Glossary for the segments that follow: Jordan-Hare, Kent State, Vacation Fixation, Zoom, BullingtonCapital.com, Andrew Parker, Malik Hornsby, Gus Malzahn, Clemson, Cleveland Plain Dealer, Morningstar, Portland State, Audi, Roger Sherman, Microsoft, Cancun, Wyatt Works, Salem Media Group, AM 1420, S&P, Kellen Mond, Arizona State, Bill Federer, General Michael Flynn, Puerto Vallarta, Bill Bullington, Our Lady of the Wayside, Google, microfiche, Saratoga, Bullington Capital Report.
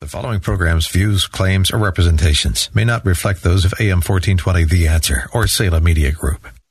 The following program's views, claims, or representations may not reflect those of AM 1420 The Answer or Salem Media Group.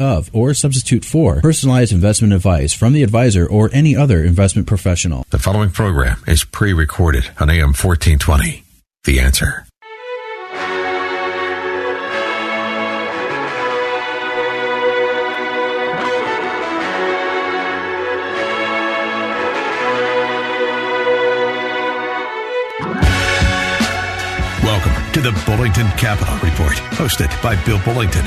of or substitute for personalized investment advice from the advisor or any other investment professional. The following program is pre-recorded on AM 1420. The Answer. Welcome to the Bullington Capital Report, hosted by Bill Bullington.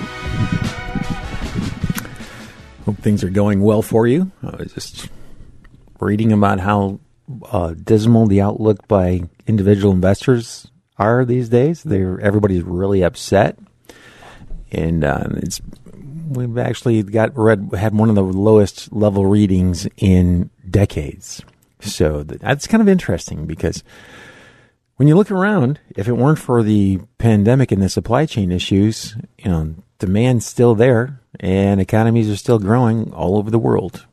Hope things are going well for you. I was just reading about how dismal the outlook by individual investors are these days. Everybody's really upset, and we've actually had one of the lowest level readings in decades. So that's kind of interesting, because when you look around, if it weren't for the pandemic and the supply chain issues, demand's still there. And economies are still growing all over the world.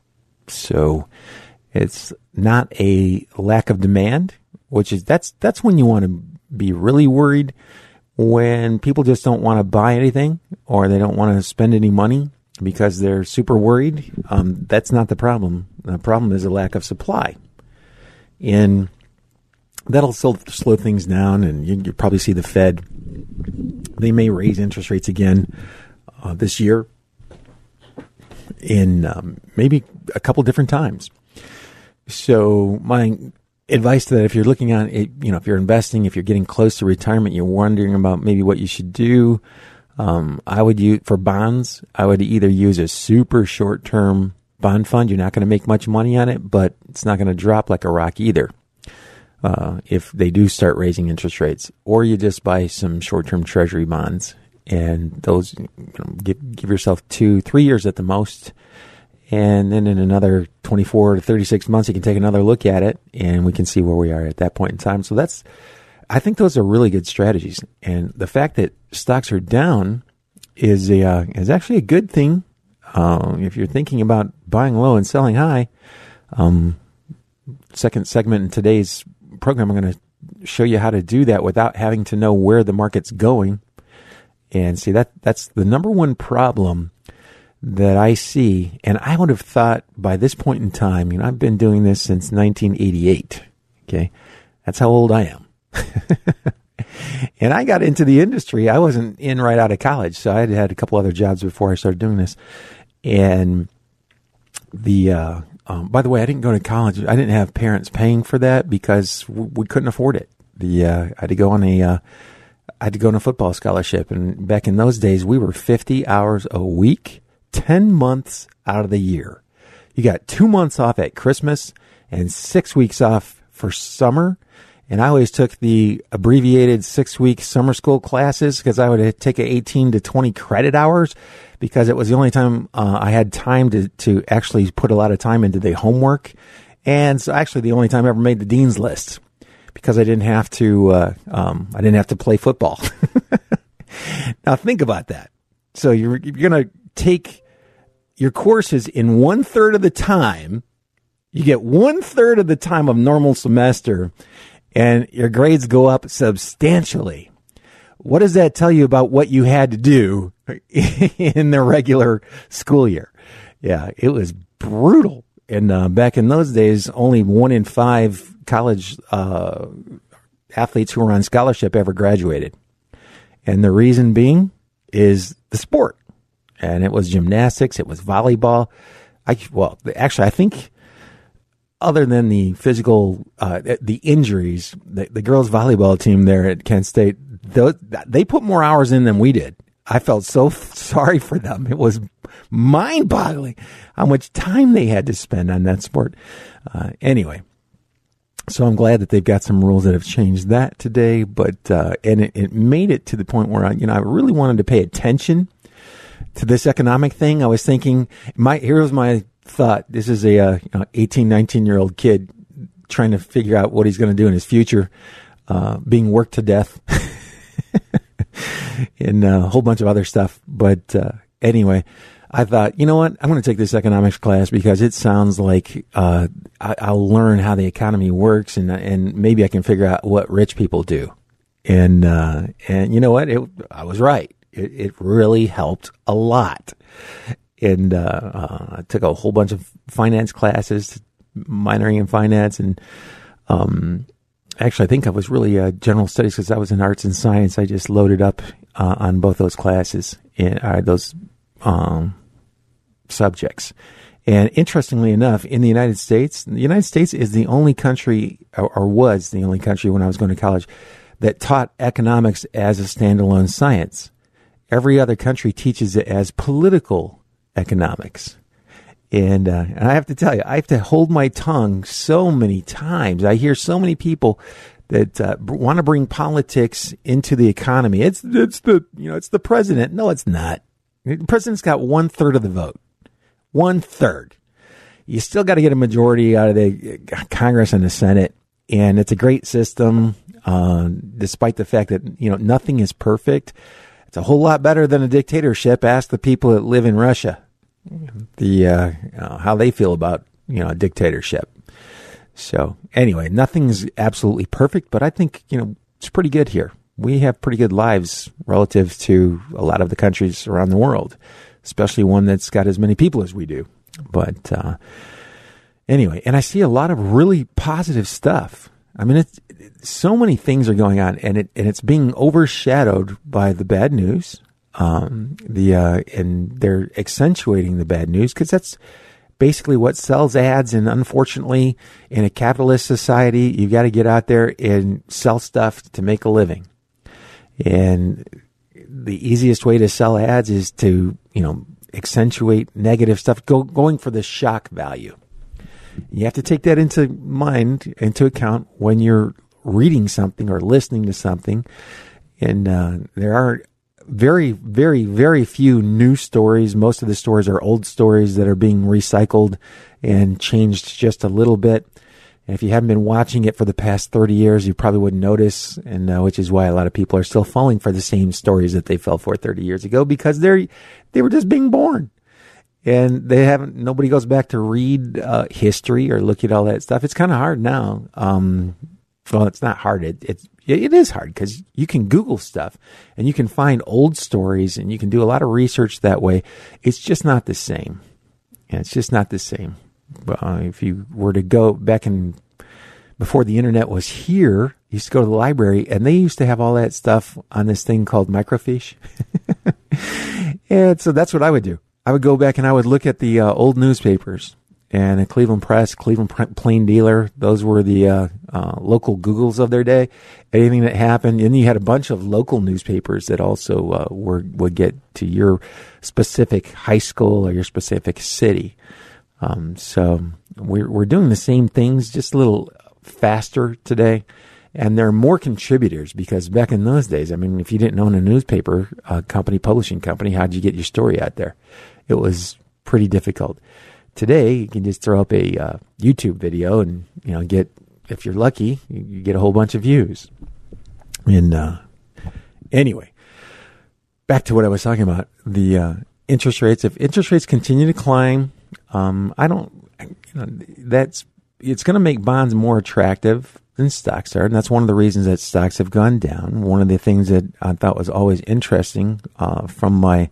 So it's not a lack of demand, which is that's when you want to be really worried, when people just don't want to buy anything or they don't want to spend any money because they're super worried. That's not the problem. The problem is a lack of supply. And that'll slow things down, and you'll probably see the Fed. They may raise interest rates again this year, in maybe a couple different times. So my advice to that, if you're looking at it, if you're investing, if you're getting close to retirement, you're wondering about maybe what you should do. I would use, for bonds, I would either use a super short-term bond fund. You're not going to make much money on it, but it's not going to drop like a rock either if they do start raising interest rates. Or you just buy some short-term treasury bonds. And those, give yourself 2-3 years at the most. And then in another 24 to 36 months, you can take another look at it, and we can see where we are at that point in time. So I think those are really good strategies. And the fact that stocks are down is actually a good thing. If you're thinking about buying low and selling high, second segment in today's program, I'm going to show you how to do that without having to know where the market's going. And see, that's the number one problem that I see. And I would have thought by this point in time, I've been doing this since 1988. Okay. That's how old I am. And I got into the industry. I wasn't in right out of college. So I had a couple other jobs before I started doing this. And by the way, I didn't go to college. I didn't have parents paying for that because we couldn't afford it. I had to go on a football scholarship, and back in those days, we were 50 hours a week, 10 months out of the year. You got 2 months off at Christmas and 6 weeks off for summer, and I always took the abbreviated 6-week summer school classes because I would take 18 to 20 credit hours because it was the only time I had time to actually put a lot of time into the homework, and so actually the only time I ever made the dean's list. because I didn't have to play football. Now think about that. So you're going to take your courses in 1/3 of the time. You get 1/3 of the time of normal semester, and your grades go up substantially. What does that tell you about what you had to do in the regular school year? Yeah, it was brutal. And back in those days, only 1 in 5 college athletes who were on scholarship ever graduated. And the reason being is the sport. And it was gymnastics. It was volleyball. I think other than the physical, the injuries, the girls' volleyball team there at Kent State, they put more hours in than we did. I felt so sorry for them. It was mind-boggling how much time they had to spend on that sport. Anyway, so I'm glad that they've got some rules that have changed that today. But and it made it to the point where I really wanted to pay attention to this economic thing. I was thinking, here was my thought. This is a 18, 19-year-old kid trying to figure out what he's going to do in his future, being worked to death. And a whole bunch of other stuff. But anyway, I thought, you know what? I'm going to take this economics class because it sounds like I'll learn how the economy works, and maybe I can figure out what rich people do. And you know what? I was right. It really helped a lot. And I took a whole bunch of finance classes, minoring in finance, and actually, I think I was really general studies because I was in arts and science. I just loaded up on both those classes and those subjects. And interestingly enough, in the United States is the only country, or was the only country when I was going to college, that taught economics as a standalone science. Every other country teaches it as political economics. And I have to tell you, I have to hold my tongue so many times. I hear so many people that want to bring politics into the economy. It's the president. No, it's not. The president's got 1/3 of the vote. 1/3. You still got to get a majority out of the Congress and the Senate. And it's a great system, despite the fact that nothing is perfect. It's a whole lot better than a dictatorship. Ask the people that live in Russia how they feel about a dictatorship. So anyway, nothing's absolutely perfect, but I think it's pretty good here. We have pretty good lives relative to a lot of the countries around the world, especially one that's got as many people as we do. But anyway, and I see a lot of really positive stuff. I mean, so many things are going on, and it's being overshadowed by the bad news. And they're accentuating the bad news because that's basically what sells ads. And unfortunately, in a capitalist society, you've got to get out there and sell stuff to make a living. And the easiest way to sell ads is to, accentuate negative stuff, going for the shock value. You have to take that into account when you're reading something or listening to something. And, there are very, very, very few new stories. Most of the stories are old stories that are being recycled and changed just a little bit. And if you haven't been watching it for the past 30 years, you probably wouldn't notice, and which is why a lot of people are still falling for the same stories that they fell for 30 years ago, because they were just being born, and nobody goes back to read history or look at all that stuff. It's kind of hard now. Well, it's not hard. It is hard because you can Google stuff and you can find old stories and you can do a lot of research that way. It's just not the same. Yeah, it's just not the same. If you were to go back before the internet was here, you used to go to the library and they used to have all that stuff on this thing called microfiche. And so that's what I would do. I would go back and I would look at the old newspapers. And at Cleveland Press, Cleveland Plain Dealer, those were the local Googles of their day. Anything that happened, and you had a bunch of local newspapers that also would get to your specific high school or your specific city. So we're doing the same things, just a little faster today. And there are more contributors, because back in those days, I mean, if you didn't own a newspaper publishing company, how'd you get your story out there? It was pretty difficult. Today, you can just throw up a YouTube video and get if you're lucky, you get a whole bunch of views. And anyway, back to what I was talking about, the interest rates. If interest rates continue to climb, it's going to make bonds more attractive than stocks are. And that's one of the reasons that stocks have gone down. One of the things that I thought was always interesting from my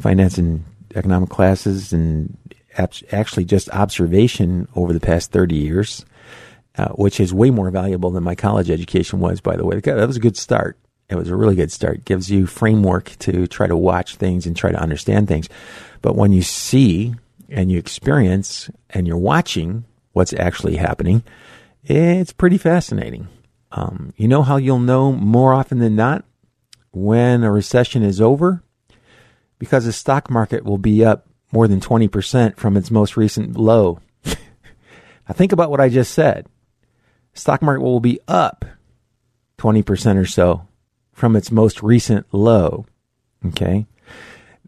finance and economic classes and actually just observation over the past 30 years, which is way more valuable than my college education was, by the way. That was a good start. It was a really good start. It gives you framework to try to watch things and try to understand things. But when you see and you experience and you're watching what's actually happening, it's pretty fascinating. You know how you'll know more often than not when a recession is over? Because the stock market will be up more than 20% from its most recent low. Now think about what I just said. Stock market will be up 20% or so from its most recent low. Okay.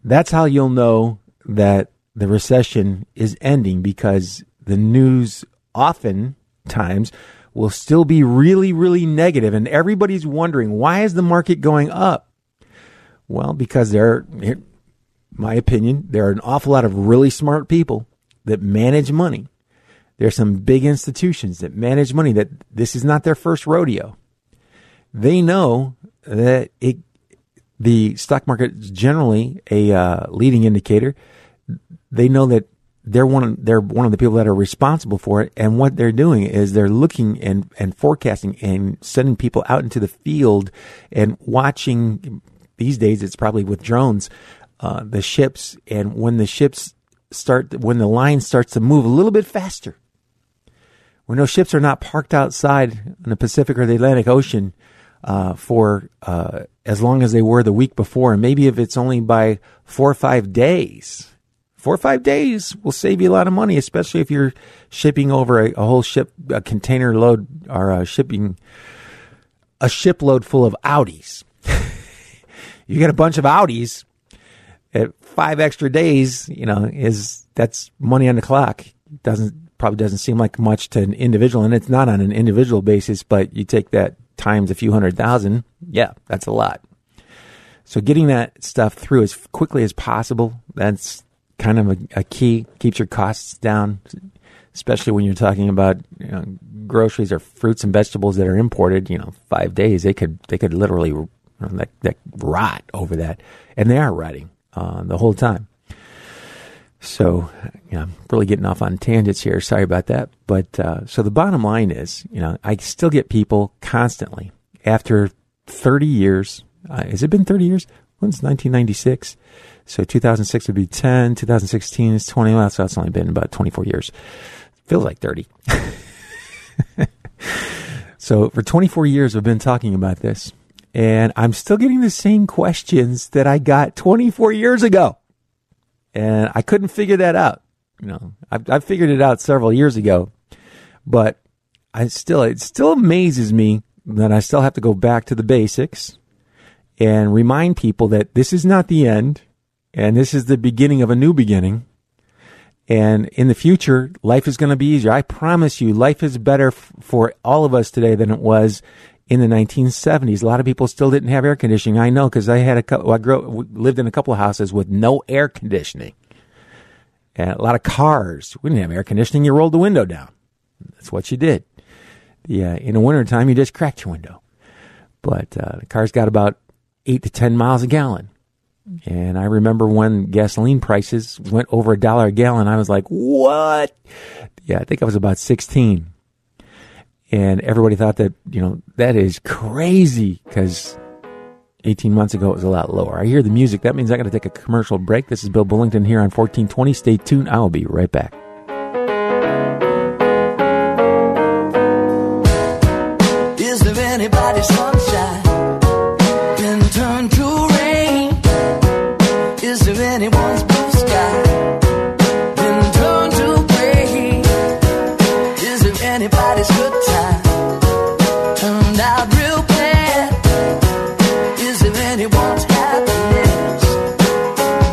That's how you'll know that the recession is ending, because the news oftentimes will still be really, really negative. And everybody's wondering, why is the market going up? Well, because in my opinion, there are an awful lot of really smart people that manage money. There are some big institutions that manage money that this is not their first rodeo. They know that the stock market is generally a leading indicator. They know that they're one of the people that are responsible for it. And what they're doing is they're looking and forecasting and sending people out into the field and watching. These days, it's probably with drones, the ships. And when the line starts to move a little bit faster, when those ships are not parked outside in the Pacific or the Atlantic Ocean for as long as they were the week before, and maybe if it's only by 4 or 5 days. 4 or 5 days will save you a lot of money, especially if you're shipping over a whole ship, a container load, or shipping a shipload full of Audis. You get a bunch of Audis at 5 extra days, that's money on the clock. Probably doesn't seem like much to an individual, and it's not on an individual basis, but you take that times a few 100,000. Yeah, that's a lot. So getting that stuff through as quickly as possible, that's kind of a key. Keeps your costs down, especially when you're talking about groceries or fruits and vegetables that are imported. 5 days, they could literally that rot over that, and they are rotting the whole time. So, I'm really getting off on tangents here. Sorry about that. But so the bottom line is, I still get people constantly after 30 years. Has it been 30 years? When's 1996? So 2006 would be 10. 2016 is 20. Well, so it's only been about 24 years. Feels like 30. So for 24 years, I've been talking about this. And I'm still getting the same questions that I got 24 years ago. And I couldn't figure that out. I figured it out several years ago, but it still amazes me that I still have to go back to the basics and remind people that this is not the end, and this is the beginning of a new beginning. And in the future, life is going to be easier. I promise you, life is better for all of us today than it was in the 1970s. A lot of people still didn't have air conditioning. I know, because I had lived in a couple of houses with no air conditioning. And a lot of cars, we didn't have air conditioning. You rolled the window down. That's what you did. Yeah, in the wintertime, you just cracked your window. But the cars got about 8 to 10 miles a gallon. And I remember when gasoline prices went over $1 a gallon, I was like, what? Yeah, I think I was about 16. And everybody thought that, that is crazy, because 18 months ago it was a lot lower. I hear the music. That means I got to take a commercial break. This is Bill Bullington here on 1420. Stay tuned. I will be right back. Is there anybody sunshine been turned to rain? Is there anyone's blue sky? Anybody's good time turned out real bad. Is there anyone's happiness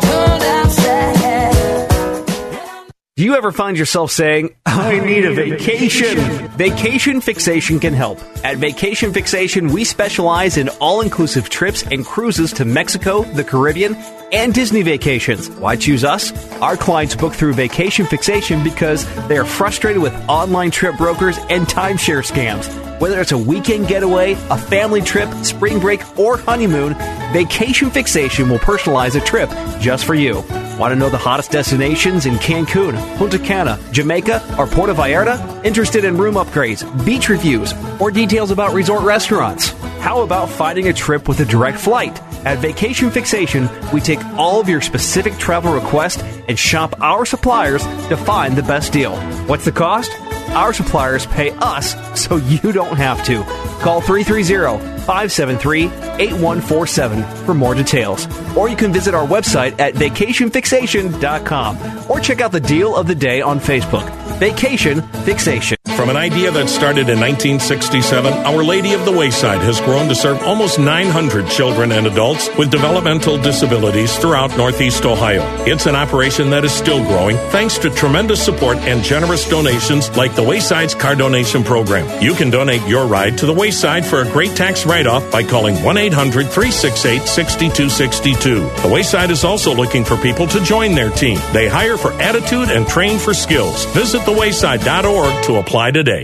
turned out sad? Do you you ever find yourself saying, I need a vacation, Vacation Fixation can help. At Vacation Fixation, we specialize in all-inclusive trips and cruises to Mexico, the Caribbean, and Disney vacations. Why choose us? Our clients book through Vacation Fixation because they are frustrated with online trip brokers and timeshare scams. Whether it's a weekend getaway, a family trip, spring break, or honeymoon, Vacation Fixation will personalize a trip just for you. Want to know the hottest destinations in Cancun, Punta Cana, Jamaica, or Puerto Vallarta? Interested in room upgrades, beach reviews, or details about resort restaurants? How about finding a trip with a direct flight? At Vacation Fixation, we take all of your specific travel requests and shop our suppliers to find the best deal. What's the cost? Our suppliers pay us so you don't have to. Call 330-573-8147 for more details. Or you can visit our website at vacationfixation.com or check out the deal of the day on Facebook. Vacation Fixation. From an idea that started in 1967, Our Lady of the Wayside has grown to serve almost 900 children and adults with developmental disabilities throughout Northeast Ohio. It's an operation that is still growing thanks to tremendous support and generous donations like the Wayside's Car Donation Program. You can donate your ride to the Wayside for a great tax write-off by calling 1-800-368-6262. The Wayside is also looking for people to join their team. They hire for attitude and train for skills. Visit thewayside.org to apply today.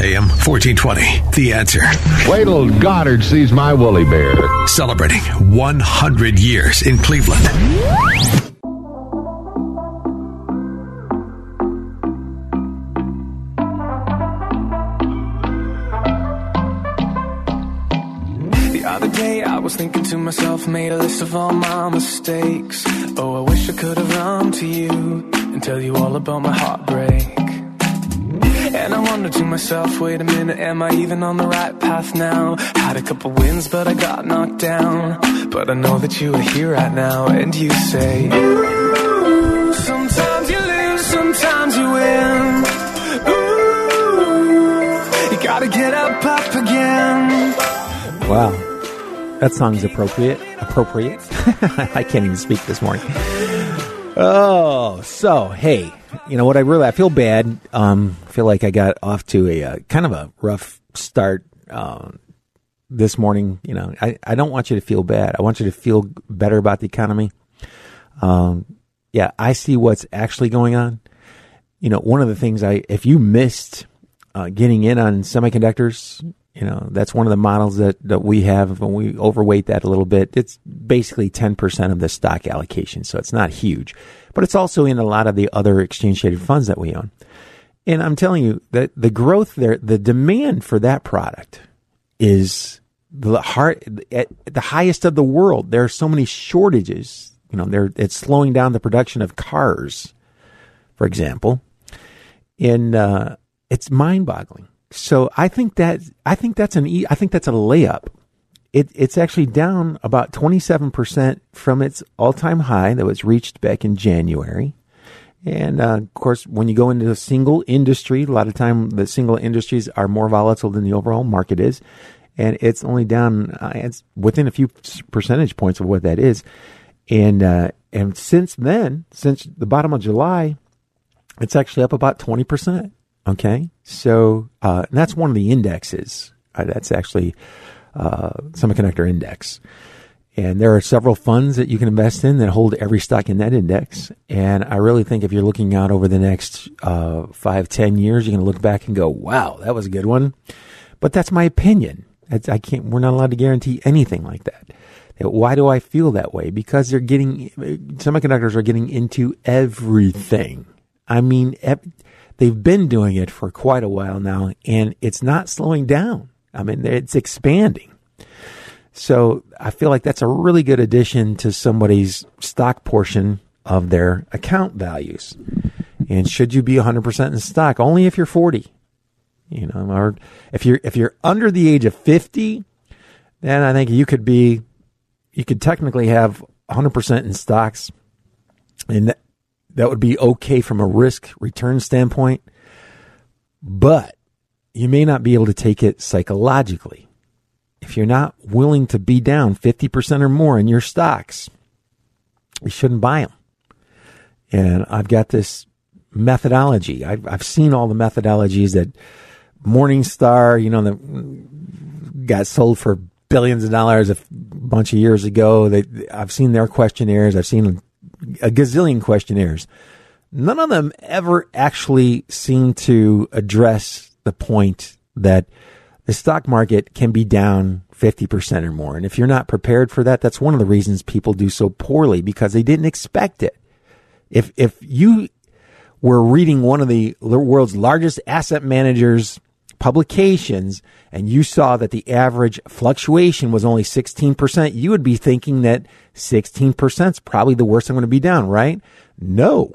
AM 1420, The Answer. Wait till Goddard sees my woolly bear. Celebrating 100 years in Cleveland. The other day I was thinking to myself, made a list of all my mistakes. Oh, I wish I could have run to you and tell you all about my heartbreak. And I wondered to myself, wait a minute, am I even on the right path now? Had a couple wins, but I got knocked down. But I know that you are here right now, and you say, ooh, sometimes you lose, sometimes you win. Ooh, you gotta get up again. Wow, that song's appropriate. Appropriate? I can't even speak this morning. Oh, so, hey, you know what? I feel bad. I feel like I got off to a kind of a rough start this morning. You know, I don't want you to feel bad. I want you to feel better about the economy. Yeah, I see what's actually going on. You know, one of the things if you missed getting in on semiconductors, you know, that's one of the models that we have when we overweight that a little bit. It's basically 10% of the stock allocation, so it's not huge. But it's also in a lot of the other exchange-traded funds that we own. And I'm telling you that the growth there, the demand for that product is at the highest of the world. There are so many shortages. You know, it's slowing down the production of cars, for example. And it's mind-boggling. So I think that's a layup. It's actually down about 27% from its all-time high that was reached back in January. And of course, when you go into a single industry, a lot of time the single industries are more volatile than the overall market is, and it's only down it's within a few percentage points of what that is. And since then, since the bottom of July, it's actually up about 20%. Okay, so that's one of the indexes. That's actually semiconductor index. And there are several funds that you can invest in that hold every stock in that index. And I really think if you're looking out over the next 5-10 years, you can look back and go, wow, that was a good one. But that's my opinion. We're not allowed to guarantee anything like that. Why do I feel that way? Because semiconductors are getting into everything. I mean, they've been doing it for quite a while now, and it's not slowing down. I mean, it's expanding. So I feel like that's a really good addition to somebody's stock portion of their account values. And should you be 100% in stock? Only if you're 40, you know, or if you're under the age of 50, then I think you could technically have 100% in stocks, and that would be okay from a risk return standpoint, but you may not be able to take it psychologically. If you're not willing to be down 50% or more in your stocks, you shouldn't buy them. And I've got this methodology. I've seen all the methodologies that Morningstar, you know, that got sold for billions of dollars a bunch of years ago. I've seen their questionnaires. I've seen a gazillion questionnaires. None of them ever actually seem to address the point that the stock market can be down 50% or more. And if you're not prepared for that, that's one of the reasons people do so poorly, because they didn't expect it. If you were reading one of the world's largest asset managers' publications and you saw that the average fluctuation was only 16%, you would be thinking that 16% is probably the worst I'm going to be down, right? No,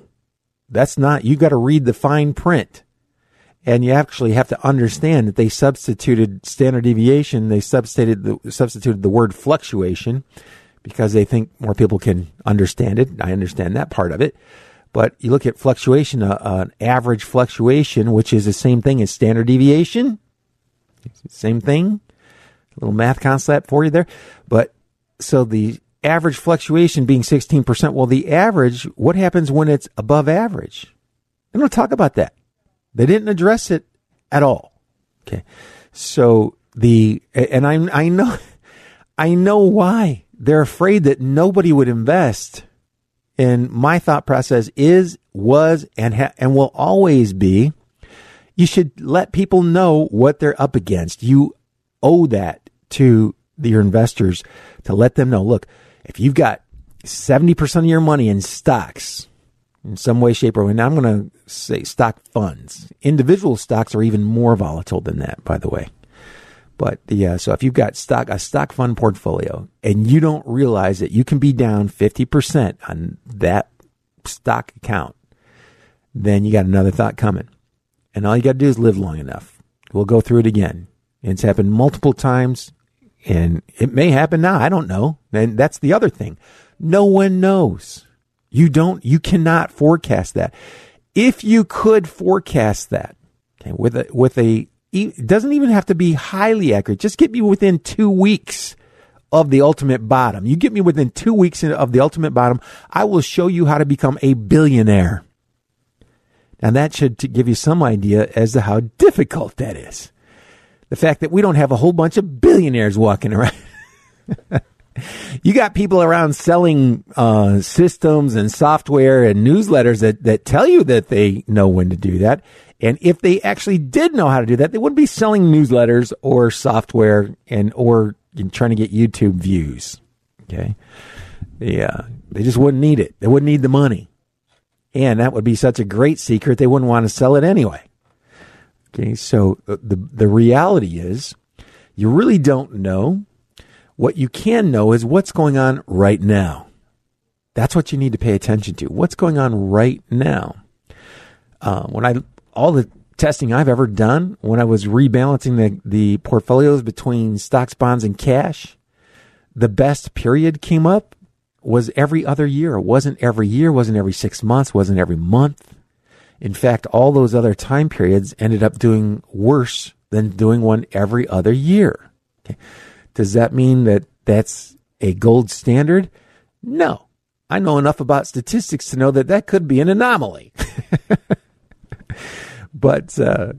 that's not. You've got to read the fine print. And you actually have to understand that they substituted standard deviation. They substituted the word fluctuation because they think more people can understand it. I understand that part of it. But you look at fluctuation, an average fluctuation, which is the same thing as standard deviation. Same thing. A little math concept for you there. But so the average fluctuation being 16%. Well, the average, what happens when it's above average? They don't talk about that. They didn't address it at all. Okay. So I know why they're afraid that nobody would invest. And my thought process was and will always be, you should let people know what they're up against. You owe that to your investors to let them know, look, if you've got 70% of your money in stocks, in some way, shape, or way. Now I'm going to say stock funds. Individual stocks are even more volatile than that, by the way. But so if you've got a stock fund portfolio and you don't realize that you can be down 50% on that stock account, then you got another thought coming. And all you got to do is live long enough. We'll go through it again. It's happened multiple times, and it may happen now. I don't know. And that's the other thing. No one knows. You cannot forecast that. If you could forecast that, okay, it doesn't even have to be highly accurate. Just get me within 2 weeks of the ultimate bottom. You get me within 2 weeks of the ultimate bottom, I will show you how to become a billionaire. Now that should give you some idea as to how difficult that is. The fact that we don't have a whole bunch of billionaires walking around. You got people around selling systems and software and newsletters that tell you that they know when to do that. And if they actually did know how to do that, they wouldn't be selling newsletters or software or trying to get YouTube views. Okay. Yeah. They just wouldn't need it. They wouldn't need the money. And that would be such a great secret, they wouldn't want to sell it anyway. Okay. So the reality is you really don't know. What you can know is what's going on right now. That's what you need to pay attention to. What's going on right now? All the testing I've ever done, when I was rebalancing the portfolios between stocks, bonds, and cash, the best period came up was every other year. It wasn't every year, wasn't every 6 months, wasn't every month. In fact, all those other time periods ended up doing worse than doing one every other year. Okay. Does that mean that that's a gold standard? No. I know enough about statistics to know that that could be an anomaly. But, so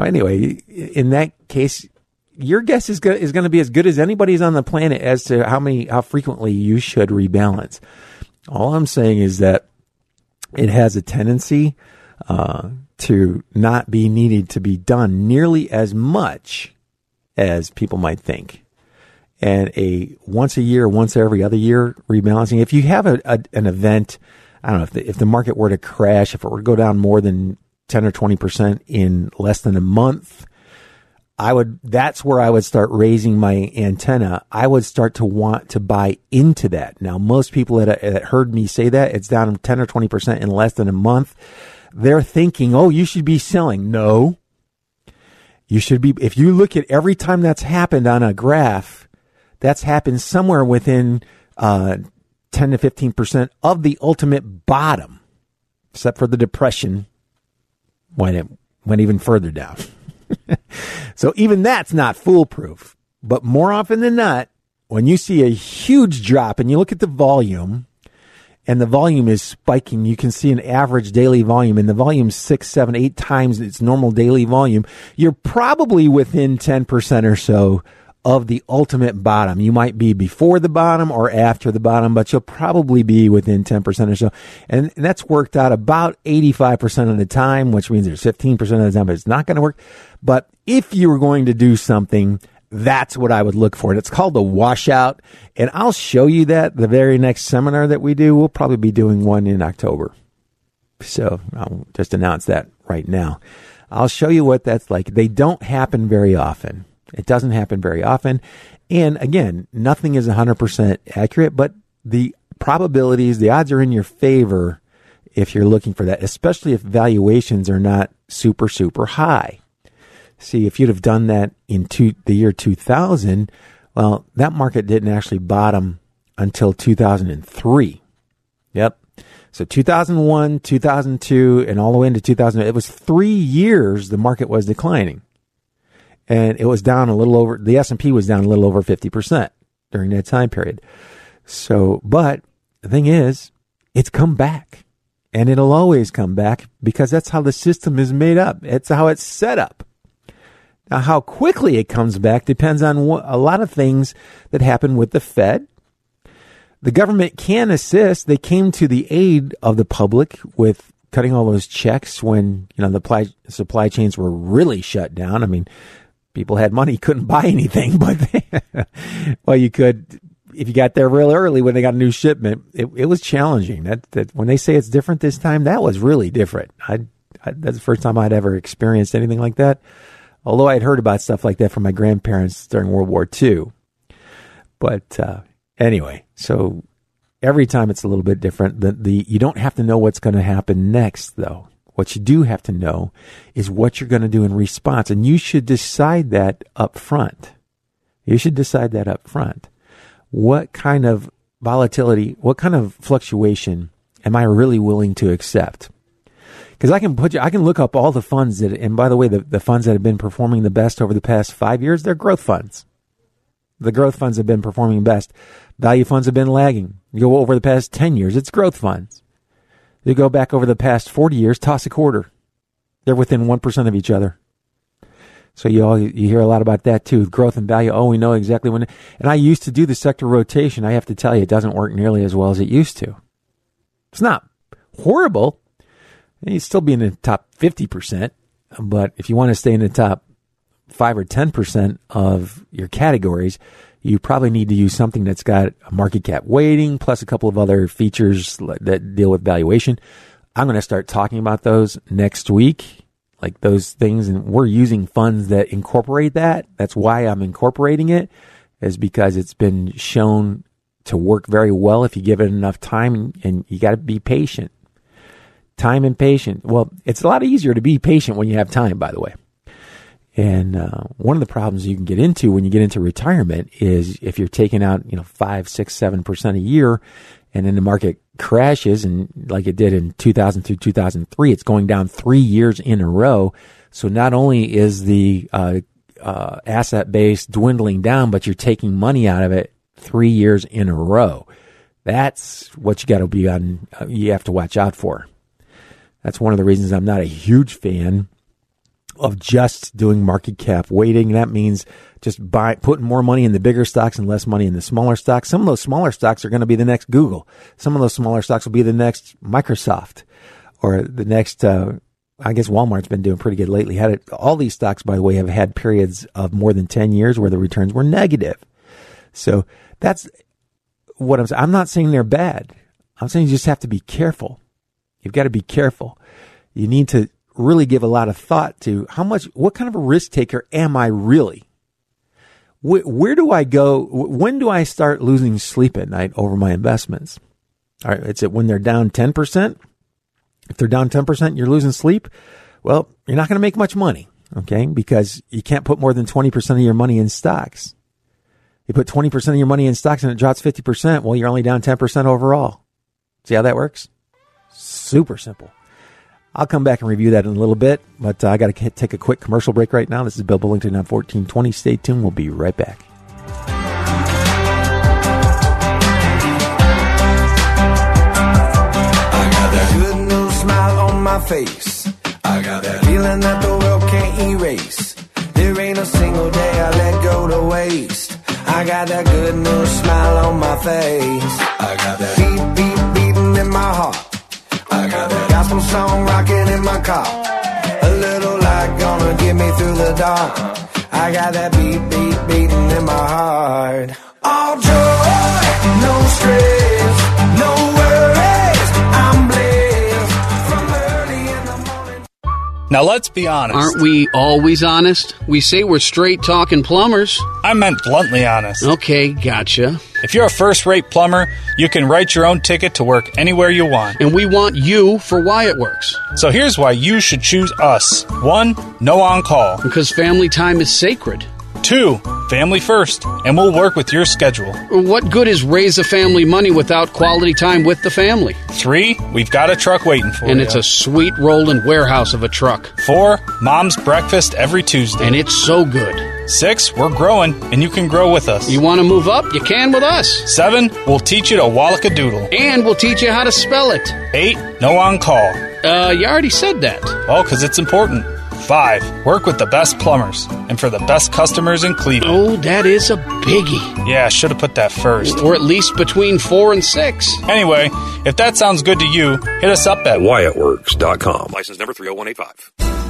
anyway, in that case, your guess is going to be as good as anybody's on the planet as to how frequently you should rebalance. All I'm saying is that it has a tendency to not be needed to be done nearly as much as people might think. And a once a year, once every other year rebalancing. If you have an event, I don't know, if the market were to crash, if it were to go down more than 10 or 20% in less than a month, that's where I would start raising my antenna. I would start to want to buy into that. Now, most people that heard me say that, it's down 10 or 20% in less than a month. They're thinking, oh, you should be selling. No, you should be. If you look at every time that's happened on a graph, that's happened somewhere within 10 to 15% of the ultimate bottom, except for the Depression when it went even further down. So even that's not foolproof. But more often than not, when you see a huge drop and you look at the volume and the volume is spiking, you can see an average daily volume and the volume 6, 7, 8 times its normal daily volume. You're probably within 10% or so of the ultimate bottom. You might be before the bottom or after the bottom, but you'll probably be within 10% or so. And that's worked out about 85% of the time, which means there's 15% of the time, but it's not going to work. But if you were going to do something, that's what I would look for. And it's called the washout. And I'll show you that the very next seminar that we do. We'll probably be doing one in October. So I'll just announce that right now. I'll show you what that's like. They don't happen very often. It doesn't happen very often. And again, nothing is 100% accurate, but the probabilities, the odds are in your favor if you're looking for that, especially if valuations are not super, super high. See, if you'd have done that in the year 2000, well, that market didn't actually bottom until 2003. Yep. So 2001, 2002, and all the way into 2000, it was 3 years the market was declining. And it was down a little over, the S&P was down a little over 50% during that time period. So, but the thing is, it's come back and it'll always come back because that's how the system is made up. It's how it's set up. Now, how quickly it comes back depends on a lot of things that happen with the Fed. The government can assist. They came to the aid of the public with cutting all those checks when, the supply chains were really shut down. I mean, people had money, couldn't buy anything, but well, you could if you got there real early when they got a new shipment. It was challenging. That when they say it's different this time, that was really different. That's the first time I'd ever experienced anything like that. Although I'd heard about stuff like that from my grandparents during World War II, but anyway, so every time it's a little bit different. You don't have to know what's going to happen next, though. What you do have to know is what you're going to do in response. And you should decide that up front. What kind of volatility, what kind of fluctuation am I really willing to accept? Because I can look up all the funds and by the way, the funds that have been performing the best over the past 5 years, they're growth funds. The growth funds have been performing best. Value funds have been lagging. You go over the past 10 years, it's growth funds. You go back over the past 40 years, toss a quarter. They're within 1% of each other. So you hear a lot about that too, growth and value. Oh, we know exactly when. And I used to do the sector rotation. I have to tell you, it doesn't work nearly as well as it used to. It's not horrible. You'd still be in the top 50%. But if you want to stay in the top 5 or 10% of your categories, you probably need to use something that's got a market cap weighting plus a couple of other features that deal with valuation. I'm going to start talking about those next week, like those things. And we're using funds that incorporate that. That's why I'm incorporating it, is because it's been shown to work very well if you give it enough time, and you got to be patient. Time and patient. Well, it's a lot easier to be patient when you have time, by the way. And one of the problems you can get into when you get into retirement is if you're taking out, 5, 6, 7% a year, and then the market crashes, and like it did in 2000 through 2003, it's going down 3 years in a row. So not only is the asset base dwindling down, but you're taking money out of it 3 years in a row. That's what you got to be on. You have to watch out for. That's one of the reasons I'm not a huge fan of just doing market cap weighting. That means just putting more money in the bigger stocks and less money in the smaller stocks. Some of those smaller stocks are going to be the next Google. Some of those smaller stocks will be the next Microsoft or the next, I guess Walmart's been doing pretty good lately. All these stocks, by the way, have had periods of more than 10 years where the returns were negative. So that's what I'm saying. I'm not saying they're bad. I'm saying you just have to be careful. You've got to be careful. You need to really give a lot of thought to how much, what kind of a risk taker am I really? Where do I go? When do I start losing sleep at night over my investments? All right. It's when they're down 10%. If they're down 10%, you're losing sleep. Well, you're not going to make much money. Okay. Because you can't put more than 20% of your money in stocks. You put 20% of your money in stocks and it drops 50%. Well, you're only down 10% overall. See how that works? Super simple. I'll come back and review that in a little bit, but I got to take a quick commercial break right now. This is Bill Bullington on 1420. Stay tuned. We'll be right back. I got that good news smile on my face. I got that feeling that the world can't erase. There ain't a single day I let go to waste. I got that good news smile on my face. I got that beat, beat, beating in my heart. I got that gospel song rocking in my car. A little light gonna get me through the dark. I got that beat, beat, beating in my heart. All joy, no stress, no worries, I'm blessed from early in the morning. Now let's be honest. Aren't we always honest? We say we're straight talking plumbers. I meant bluntly honest. Okay, gotcha. If you're a first-rate plumber, you can write your own ticket to work anywhere you want. And we want you for Wyatt Works. So here's why you should choose us. 1. No on-call. Because family time is sacred. 2. Family first, and we'll work with your schedule. What good is raise a family money without quality time with the family? 3. We've got a truck waiting for you. And it's a sweet rolling warehouse of a truck. 4. Mom's breakfast every Tuesday. And it's so good. 6, we're growing, and you can grow with us. You want to move up? You can with us. 7, we'll teach you to wallop-a-doodle. And we'll teach you how to spell it. 8, no on-call. You already said that. Oh, because it's important. 5, work with the best plumbers, and for the best customers in Cleveland. Oh, that is a biggie. Yeah, I should have put that first. Or at least between 4 and 6. Anyway, if that sounds good to you, hit us up at WyattWorks.com. License number 30185.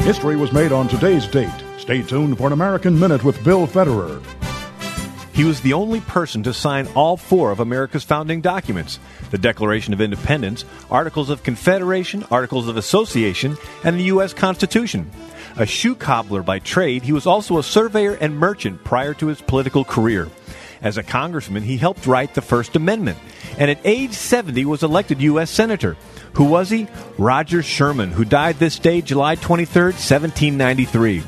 History was made on today's date. Stay tuned for an American Minute with Bill Federer. He was the only person to sign all four of America's founding documents, the Declaration of Independence, Articles of Confederation, Articles of Association, and the U.S. Constitution. A shoe cobbler by trade, he was also a surveyor and merchant prior to his political career. As a congressman, he helped write the First Amendment, and at age 70 was elected U.S. Senator. Who was he? Roger Sherman, who died this day, July 23, 1793.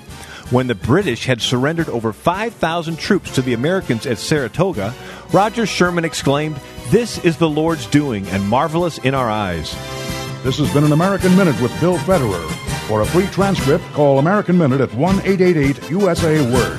When the British had surrendered over 5,000 troops to the Americans at Saratoga, Roger Sherman exclaimed, "This is the Lord's doing and marvelous in our eyes." This has been an American Minute with Bill Federer. For a free transcript, call American Minute at 1-888-USA-WORD.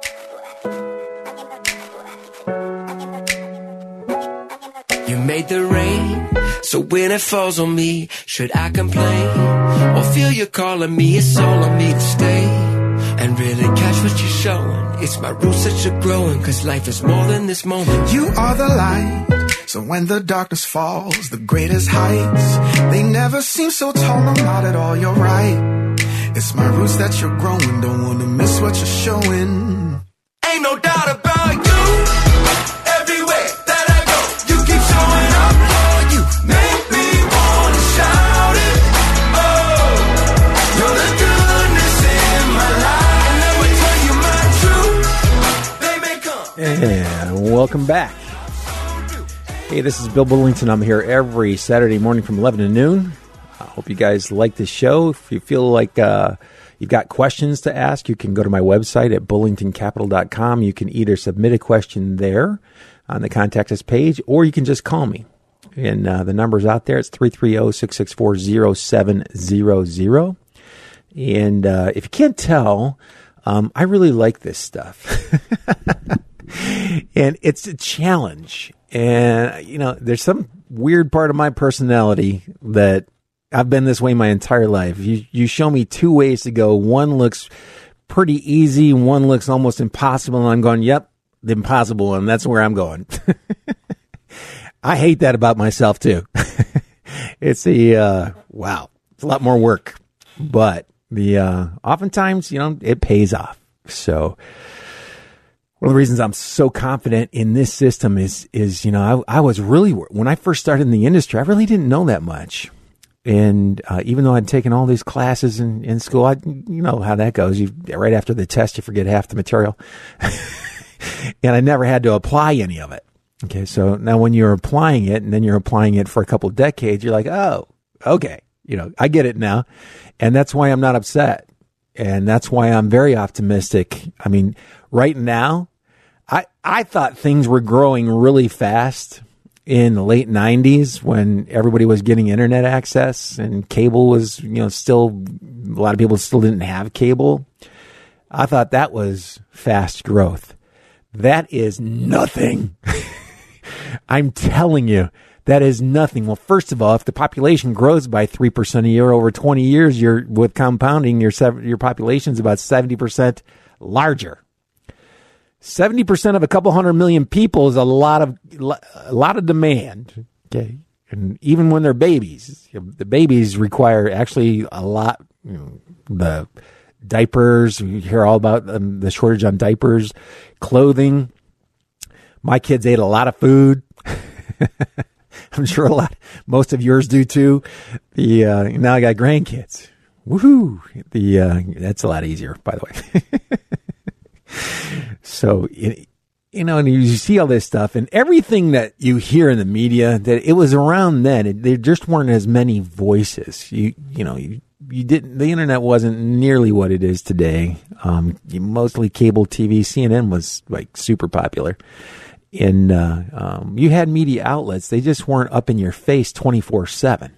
You made the rain, so when it falls on me, should I complain? Or feel you calling me, it's all on me to stay. And really catch what you're showing, it's my roots that you're growing, cause life is more than this moment. You are the light, so when the darkness falls, the greatest heights, they never seem so tall, no not at all, you're right. It's my roots that you're growing, don't wanna miss what you're showing. Ain't no doubt about you, everywhere that I go, you keep showing up, Lord, you make me wanna shout it, oh, you're the goodness in my life, and Welcome back. Hey, this is Bill Bullington. I'm here every Saturday morning from 11 to noon. I hope you guys like this show. If you feel like you've got questions to ask, you can go to my website at BullingtonCapital.com. You can either submit a question there on the Contact Us page, or you can just call me. And the number's out there. It's 330-664-0700. And if you can't tell, I really like this stuff. And it's a challenge. And, you know, there's some weird part of my personality that I've been this way my entire life. You show me two ways to go. One looks pretty easy. One looks almost impossible. And I'm going, yep, the impossible one. That's where I'm going. I hate that about myself, too. It's a, wow, it's a lot more work. But the oftentimes, you know, it pays off. So one of the reasons I'm so confident in this system is you know, I was really, when I first started in the industry, I really didn't know that much. And even though I'd taken all these classes in school, you know how that goes. Right after the test, you forget half the material. And I never had to apply any of it. Okay, so now when you're applying it, and then you're applying it for a couple of decades, you're like, oh, okay, you know, I get it now. And that's why I'm not upset. And that's why I'm very optimistic. I mean, right now, I thought things were growing really fast in the late 90s when everybody was getting internet access and cable was, you know, still, a lot of people still didn't have cable. I thought that was fast growth. That is nothing. I'm telling you, that is nothing. Well, first of all, if the population grows by 3% a year over 20 years, you're with compounding, your population's about 70% larger. 70% of a couple 100 million people is a lot of demand. Okay, and even when they're babies, the babies require actually a lot. You know, the diapers, you hear all about the shortage on diapers, clothing. My kids ate a lot of food. I'm sure a lot, most of yours do too. The now I got grandkids. Woohoo! The that's a lot easier, by the way. So, you know, and you see all this stuff and everything that you hear in the media, that it was around then. There just weren't as many voices. You know, you didn't, the internet wasn't nearly what it is today. Mostly cable TV, CNN was like super popular. And you had media outlets. They just weren't up in your face 24/7.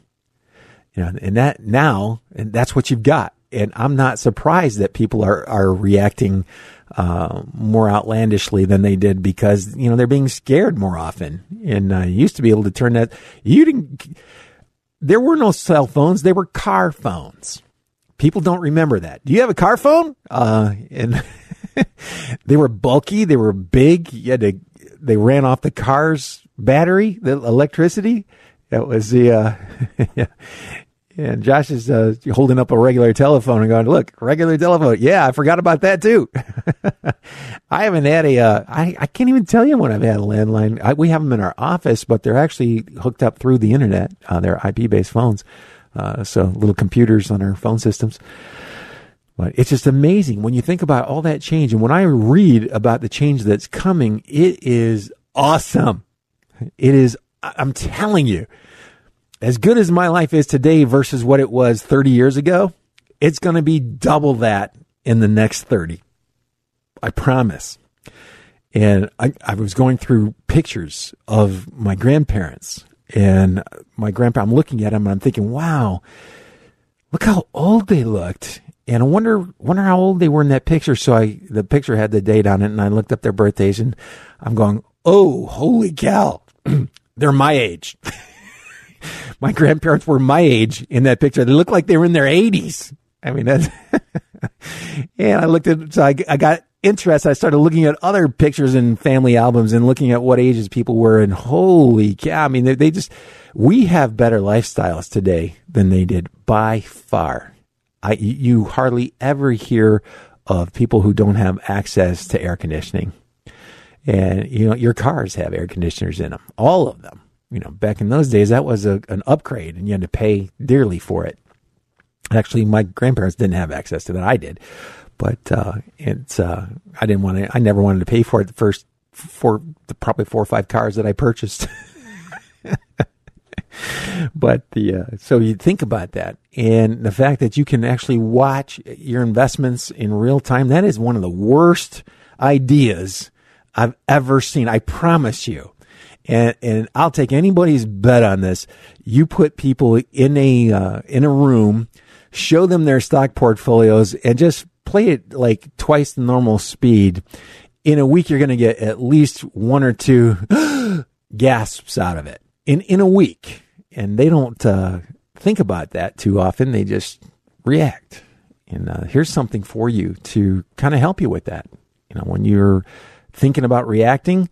You know, and that now, and that's what you've got. And I'm not surprised that people are reacting more outlandishly than they did, because, you know, they're being scared more often. And I used to be able to turn that. You didn't. There were no cell phones. They were car phones. People don't remember that. Do you have a car phone? And they were bulky. They were big. You had to. They ran off the car's battery, the electricity. That was the. Yeah. And Josh is holding up a regular telephone and going, look, regular telephone. Yeah, I forgot about that too. I haven't had a, I can't even tell you when I've had a landline. We have them in our office, but they're actually hooked up through the internet. They're IP-based phones. So little computers on our phone systems. But it's just amazing when you think about all that change. And when I read about the change that's coming, it is awesome. It is, I'm telling you. As good as my life is today versus what it was 30 years ago, it's going to be double that in the next 30. I promise. And I was going through pictures of my grandparents, and my grandpa, I'm looking at him and I'm thinking, wow, look how old they looked. And I wonder how old they were in that picture. So the picture had the date on it, and I looked up their birthdays, and I'm going, oh, holy cow, they're my age. My grandparents were my age in that picture. They looked like they were in their 80s. I mean, that's and I looked at, so I got interested. I started looking at other pictures and family albums and looking at what ages people were. And holy cow, I mean, they just, we have better lifestyles today than they did by far. You hardly ever hear of people who don't have access to air conditioning. And, you know, your cars have air conditioners in them, all of them. You know, back in those days, that was an upgrade, and you had to pay dearly for it. Actually, my grandparents didn't have access to that. I did, but I never wanted to pay for it the first probably 4 or 5 cars that I purchased. But so you think about that, and the fact that you can actually watch your investments in real time, that is one of the worst ideas I've ever seen. I promise you. And I'll take anybody's bet on this. You put people in a room, show them their stock portfolios, and just play it like twice the normal speed. In a week, you're going to get at least 1 or 2 gasps out of it in a week. And they don't think about that too often. They just react. And here's something for you to kind of help you with that. You know, when you're thinking about reacting,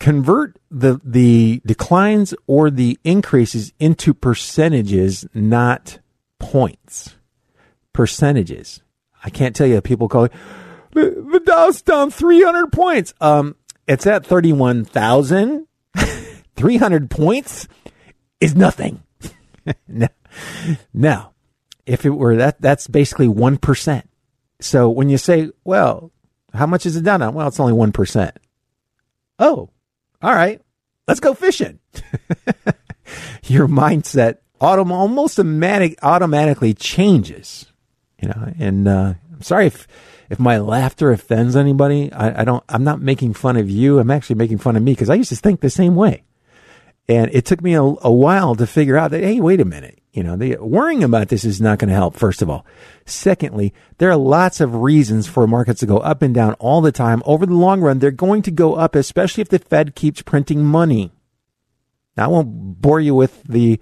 convert the declines or the increases into percentages, not points. Percentages. I can't tell you. People call it, the Dow's down 300 points. It's at 31,000. 300 points is nothing. Now, if it were that, that's basically 1%. So when you say, well, how much is it down on? Well, it's only 1%. Oh, all right, let's go fishing. Your mindset almost automatically changes, you know. And I'm sorry if my laughter offends anybody. I'm not making fun of you. I'm actually making fun of me, because I used to think the same way. And it took me a while to figure out that, hey, wait a minute. You know, worrying about this is not going to help, first of all. Secondly, there are lots of reasons for markets to go up and down all the time. Over the long run, they're going to go up, especially if the Fed keeps printing money. Now, I won't bore you with the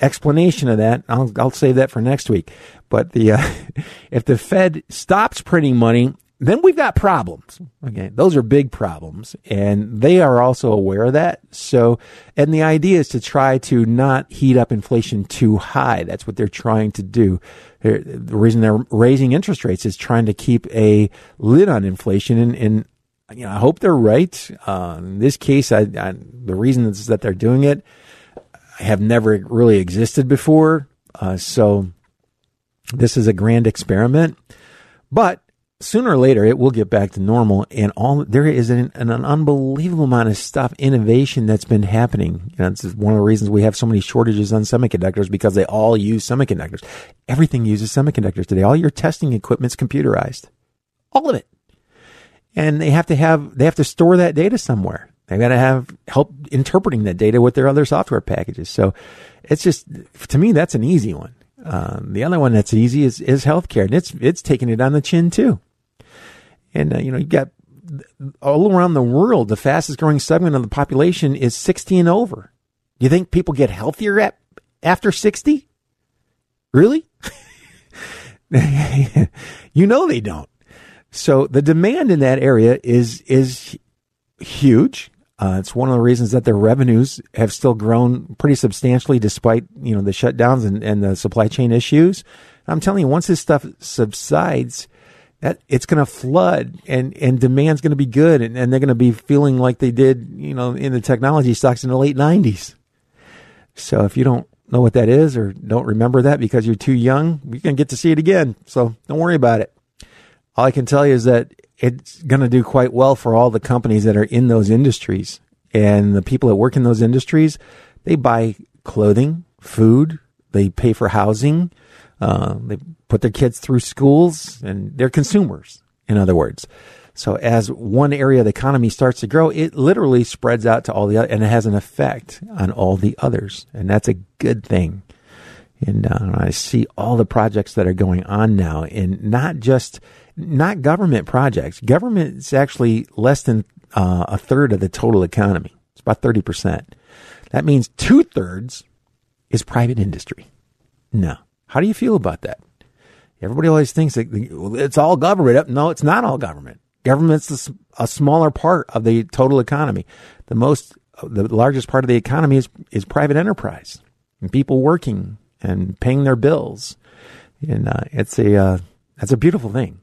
explanation of that. I'll save that for next week. But if the Fed stops printing money, then we've got problems. Okay, those are big problems, and they are also aware of that. So, and the idea is to try to not heat up inflation too high. That's what they're trying to do. The reason they're raising interest rates is trying to keep a lid on inflation. And you know, I hope they're right. In this case, the reason is that they're doing it have never really existed before. So, this is a grand experiment, but sooner or later, it will get back to normal, and there is an unbelievable amount of stuff, innovation that's been happening. You know, it's one of the reasons we have so many shortages on semiconductors, because they all use semiconductors. Everything uses semiconductors today. All your testing equipment's computerized, all of it, and they have to store that data somewhere. They've got to have help interpreting that data with their other software packages. So, it's just, to me, that's an easy one. The other one that's easy is healthcare, and it's taking it on the chin too. And, you know, you got all around the world, the fastest growing segment of the population is 60 and over. You think people get healthier after 60? Really? You know, they don't. So the demand in that area is huge. It's one of the reasons that their revenues have still grown pretty substantially, despite, you know, the shutdowns and the supply chain issues. I'm telling you, once this stuff subsides, that it's going to flood, and demand's going to be good, and they're going to be feeling like they did, you know, in the technology stocks in the late 90s. So if you don't know what that is, or don't remember that because you're too young, you're going to get to see it again. So don't worry about it. All I can tell you is that it's going to do quite well for all the companies that are in those industries, and the people that work in those industries, they buy clothing, food, they pay for housing, they put their kids through schools, and they're consumers, in other words. So as one area of the economy starts to grow, it literally spreads out to all the other, and it has an effect on all the others. And that's a good thing. And I see all the projects that are going on now, and not government projects. Government is actually less than a third of the total economy. It's about 30%. That means 2/3 is private industry. Now, how do you feel about that? Everybody always thinks that it's all government. No, it's not all government. Government's a smaller part of the total economy. The largest part of the economy is private enterprise and people working and paying their bills. And that's a beautiful thing.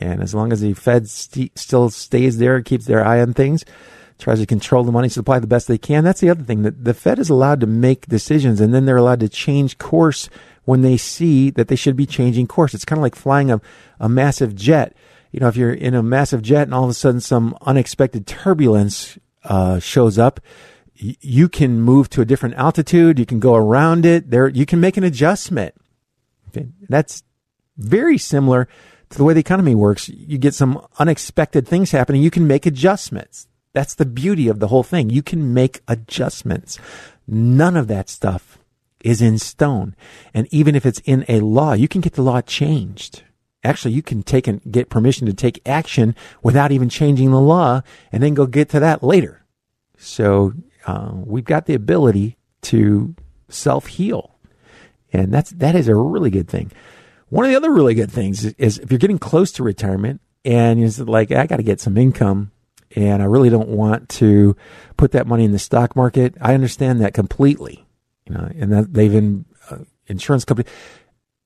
And as long as the Fed still stays there, keeps their eye on things, tries to control the money supply the best they can. That's the other thing, that the Fed is allowed to make decisions, and then they're allowed to change course when they see that they should be changing course. It's kind of like flying a massive jet. you know, if you're in a massive jet and all of a sudden some unexpected turbulence shows up, you can move to a different altitude. You can go around it. There, you can make an adjustment. Okay, that's very similar to the way the economy works. You get some unexpected things happening. You can make adjustments. That's the beauty of the whole thing. You can make adjustments. None of that stuff is in stone. And even if it's in a law, you can get the law changed. Actually, you can take and get permission to take action without even changing the law and then go get to that later. So we've got the ability to self-heal. And that is a really good thing. One of the other really good things is if you're getting close to retirement and you're like, I got to get some income and I really don't want to put that money in the stock market. I understand that completely. You know, and that they've been insurance company.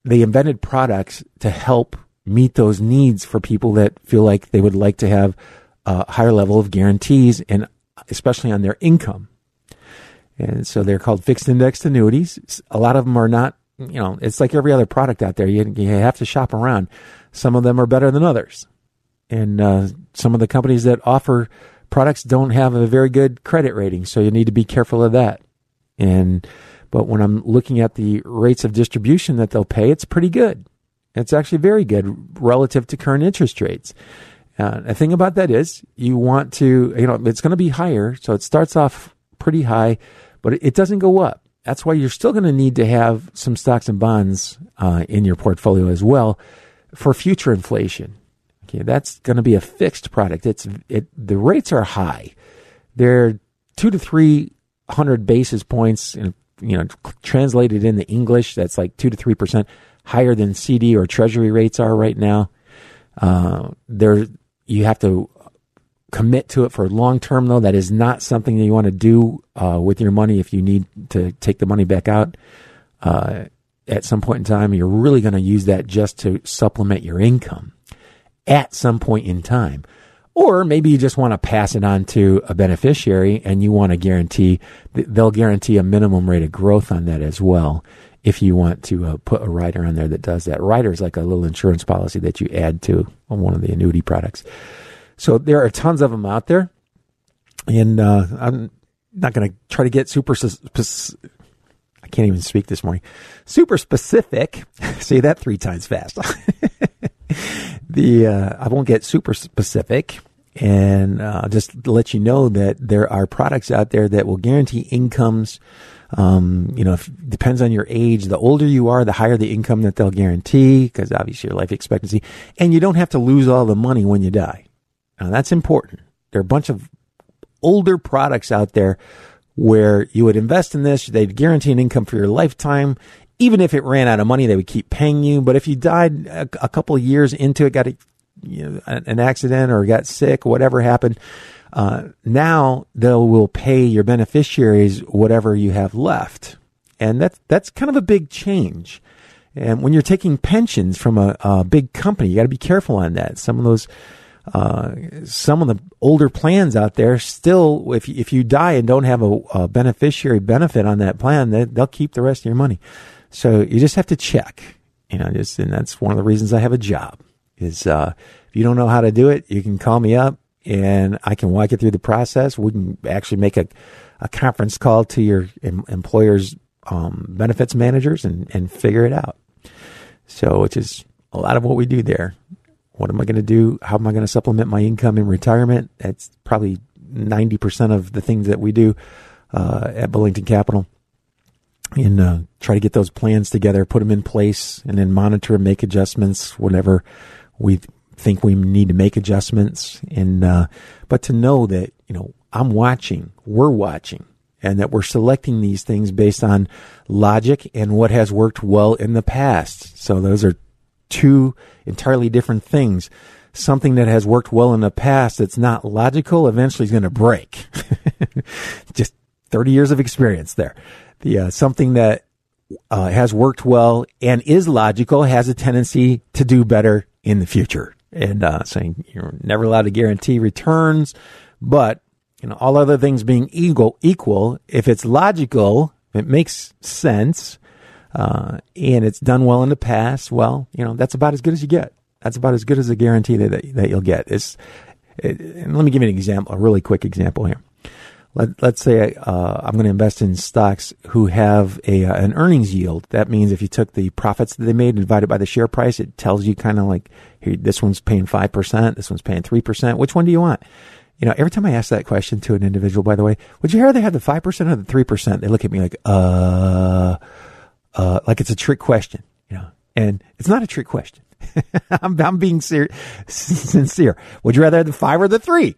They invented products to help meet those needs for people that feel like they would like to have a higher level of guarantees, and especially on their income. And so they're called fixed indexed annuities. A lot of them are not, you know, it's like every other product out there. You have to shop around. Some of them are better than others. And some of the companies that offer products don't have a very good credit rating. So you need to be careful of that. But when I'm looking at the rates of distribution that they'll pay, it's pretty good. It's actually very good relative to current interest rates. The thing about that is you want to, you know, it's going to be higher. So it starts off pretty high, but it doesn't go up. That's why you're still going to need to have some stocks and bonds in your portfolio as well for future inflation. Okay, that's going to be a fixed product. The rates are high. They're 200 to 300 basis points, and you know, translated into English, that's like 2 to 3% higher than CD or Treasury rates are right now. You have to commit to it for long term, though. That is not something that you want to do with your money if you need to take the money back out. At some point in time, you're really going to use that just to supplement your income at some point in time. Or maybe you just want to pass it on to a beneficiary and you want to they'll guarantee a minimum rate of growth on that as well. If you want to put a rider on there that does that. Rider is like a little insurance policy that you add to on one of the annuity products. So there are tons of them out there. And I'm not going to try to get I can't even speak this morning. Super specific. Say that 3 times fast. I won't get super specific, and just let you know that there are products out there that will guarantee incomes. Depends on your age. The older you are, the higher the income that they'll guarantee, because obviously your life expectancy, and you don't have to lose all the money when you die. Now that's important. There are a bunch of older products out there where you would invest in this. They'd guarantee an income for your lifetime. Even if it ran out of money, they would keep paying you. But if you died a couple of years into it, got an accident or got sick, whatever happened, now they will pay your beneficiaries whatever you have left. And that's kind of a big change. And when you're taking pensions from a big company, you got to be careful on that. Some of the older plans out there still, if you die and don't have a beneficiary benefit on that plan, they'll keep the rest of your money. So you just have to check, and that's one of the reasons I have a job is, if you don't know how to do it, you can call me up and I can walk you through the process. We can actually make a conference call to your employer's, benefits managers and figure it out. So, which is a lot of what we do there. What am I going to do? How am I going to supplement my income in retirement? That's probably 90% of the things that we do, at Bullington Capital. And try to get those plans together, put them in place, and then monitor and make adjustments whenever we think we need to make adjustments. And but to know that, I'm watching, we're watching, and that we're selecting these things based on logic and what has worked well in the past. So those are two entirely different things. Something that has worked well in the past that's not logical eventually is going to break. Just 30 years of experience there. Something that has worked well and is logical has a tendency to do better in the future. And saying you're never allowed to guarantee returns, but all other things being equal, if it's logical, it makes sense, and it's done well in the past. Well, that's about as good as you get. That's about as good as a guarantee that you'll get. And let me give you an example, a really quick example here. Let's say I'm going to invest in stocks who have an earnings yield. That means if you took the profits that they made and divided by the share price, it tells you kind of like, here, this one's paying 5%, this one's paying 3%. Which one do you want? You know, every time I ask that question to an individual, by the way, would you rather have the 5% or the 3%? They look at me like it's a trick question, you know, and it's not a trick question. I'm being sincere. Would you rather have the 5 or the 3?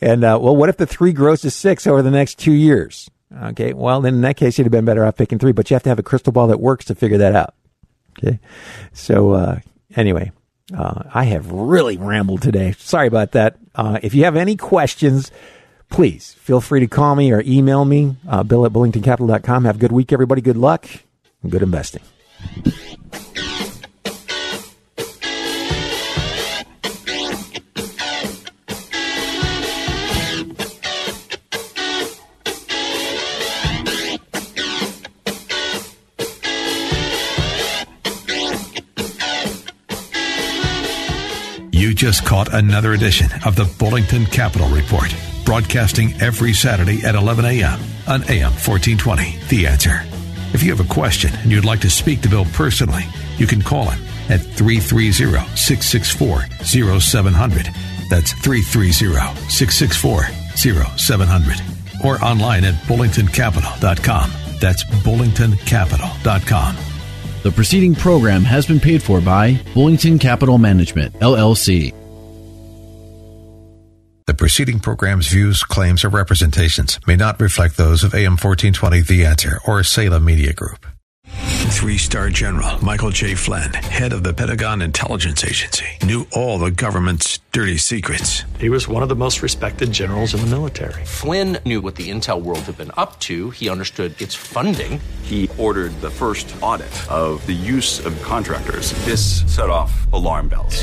And, well, what if the 3 grows to 6 over the next 2 years? Okay. Well, then in that case, you'd have been better off picking 3, but you have to have a crystal ball that works to figure that out. Okay. So, anyway, I have really rambled today. Sorry about that. If you have any questions, please feel free to call me or email me, Bill at BullingtonCapital.com. Have a good week, everybody. Good luck and good investing. You just caught another edition of the Bullington Capital Report, broadcasting every Saturday at 11 a.m. on AM 1420, The Answer. If you have a question and you'd like to speak to Bill personally, you can call him at 330-664-0700. That's 330-664-0700. Or online at BullingtonCapital.com. That's BullingtonCapital.com. The preceding program has been paid for by Bullington Capital Management, LLC. The preceding program's views, claims, or representations may not reflect those of AM 1420, The Answer, or Salem Media Group. 3-star General Michael J. Flynn, head of the Pentagon Intelligence Agency, knew all the government's dirty secrets. He was one of the most respected generals in the military. Flynn knew what the intel world had been up to. He understood its funding. He ordered the first audit of the use of contractors. This set off alarm bells.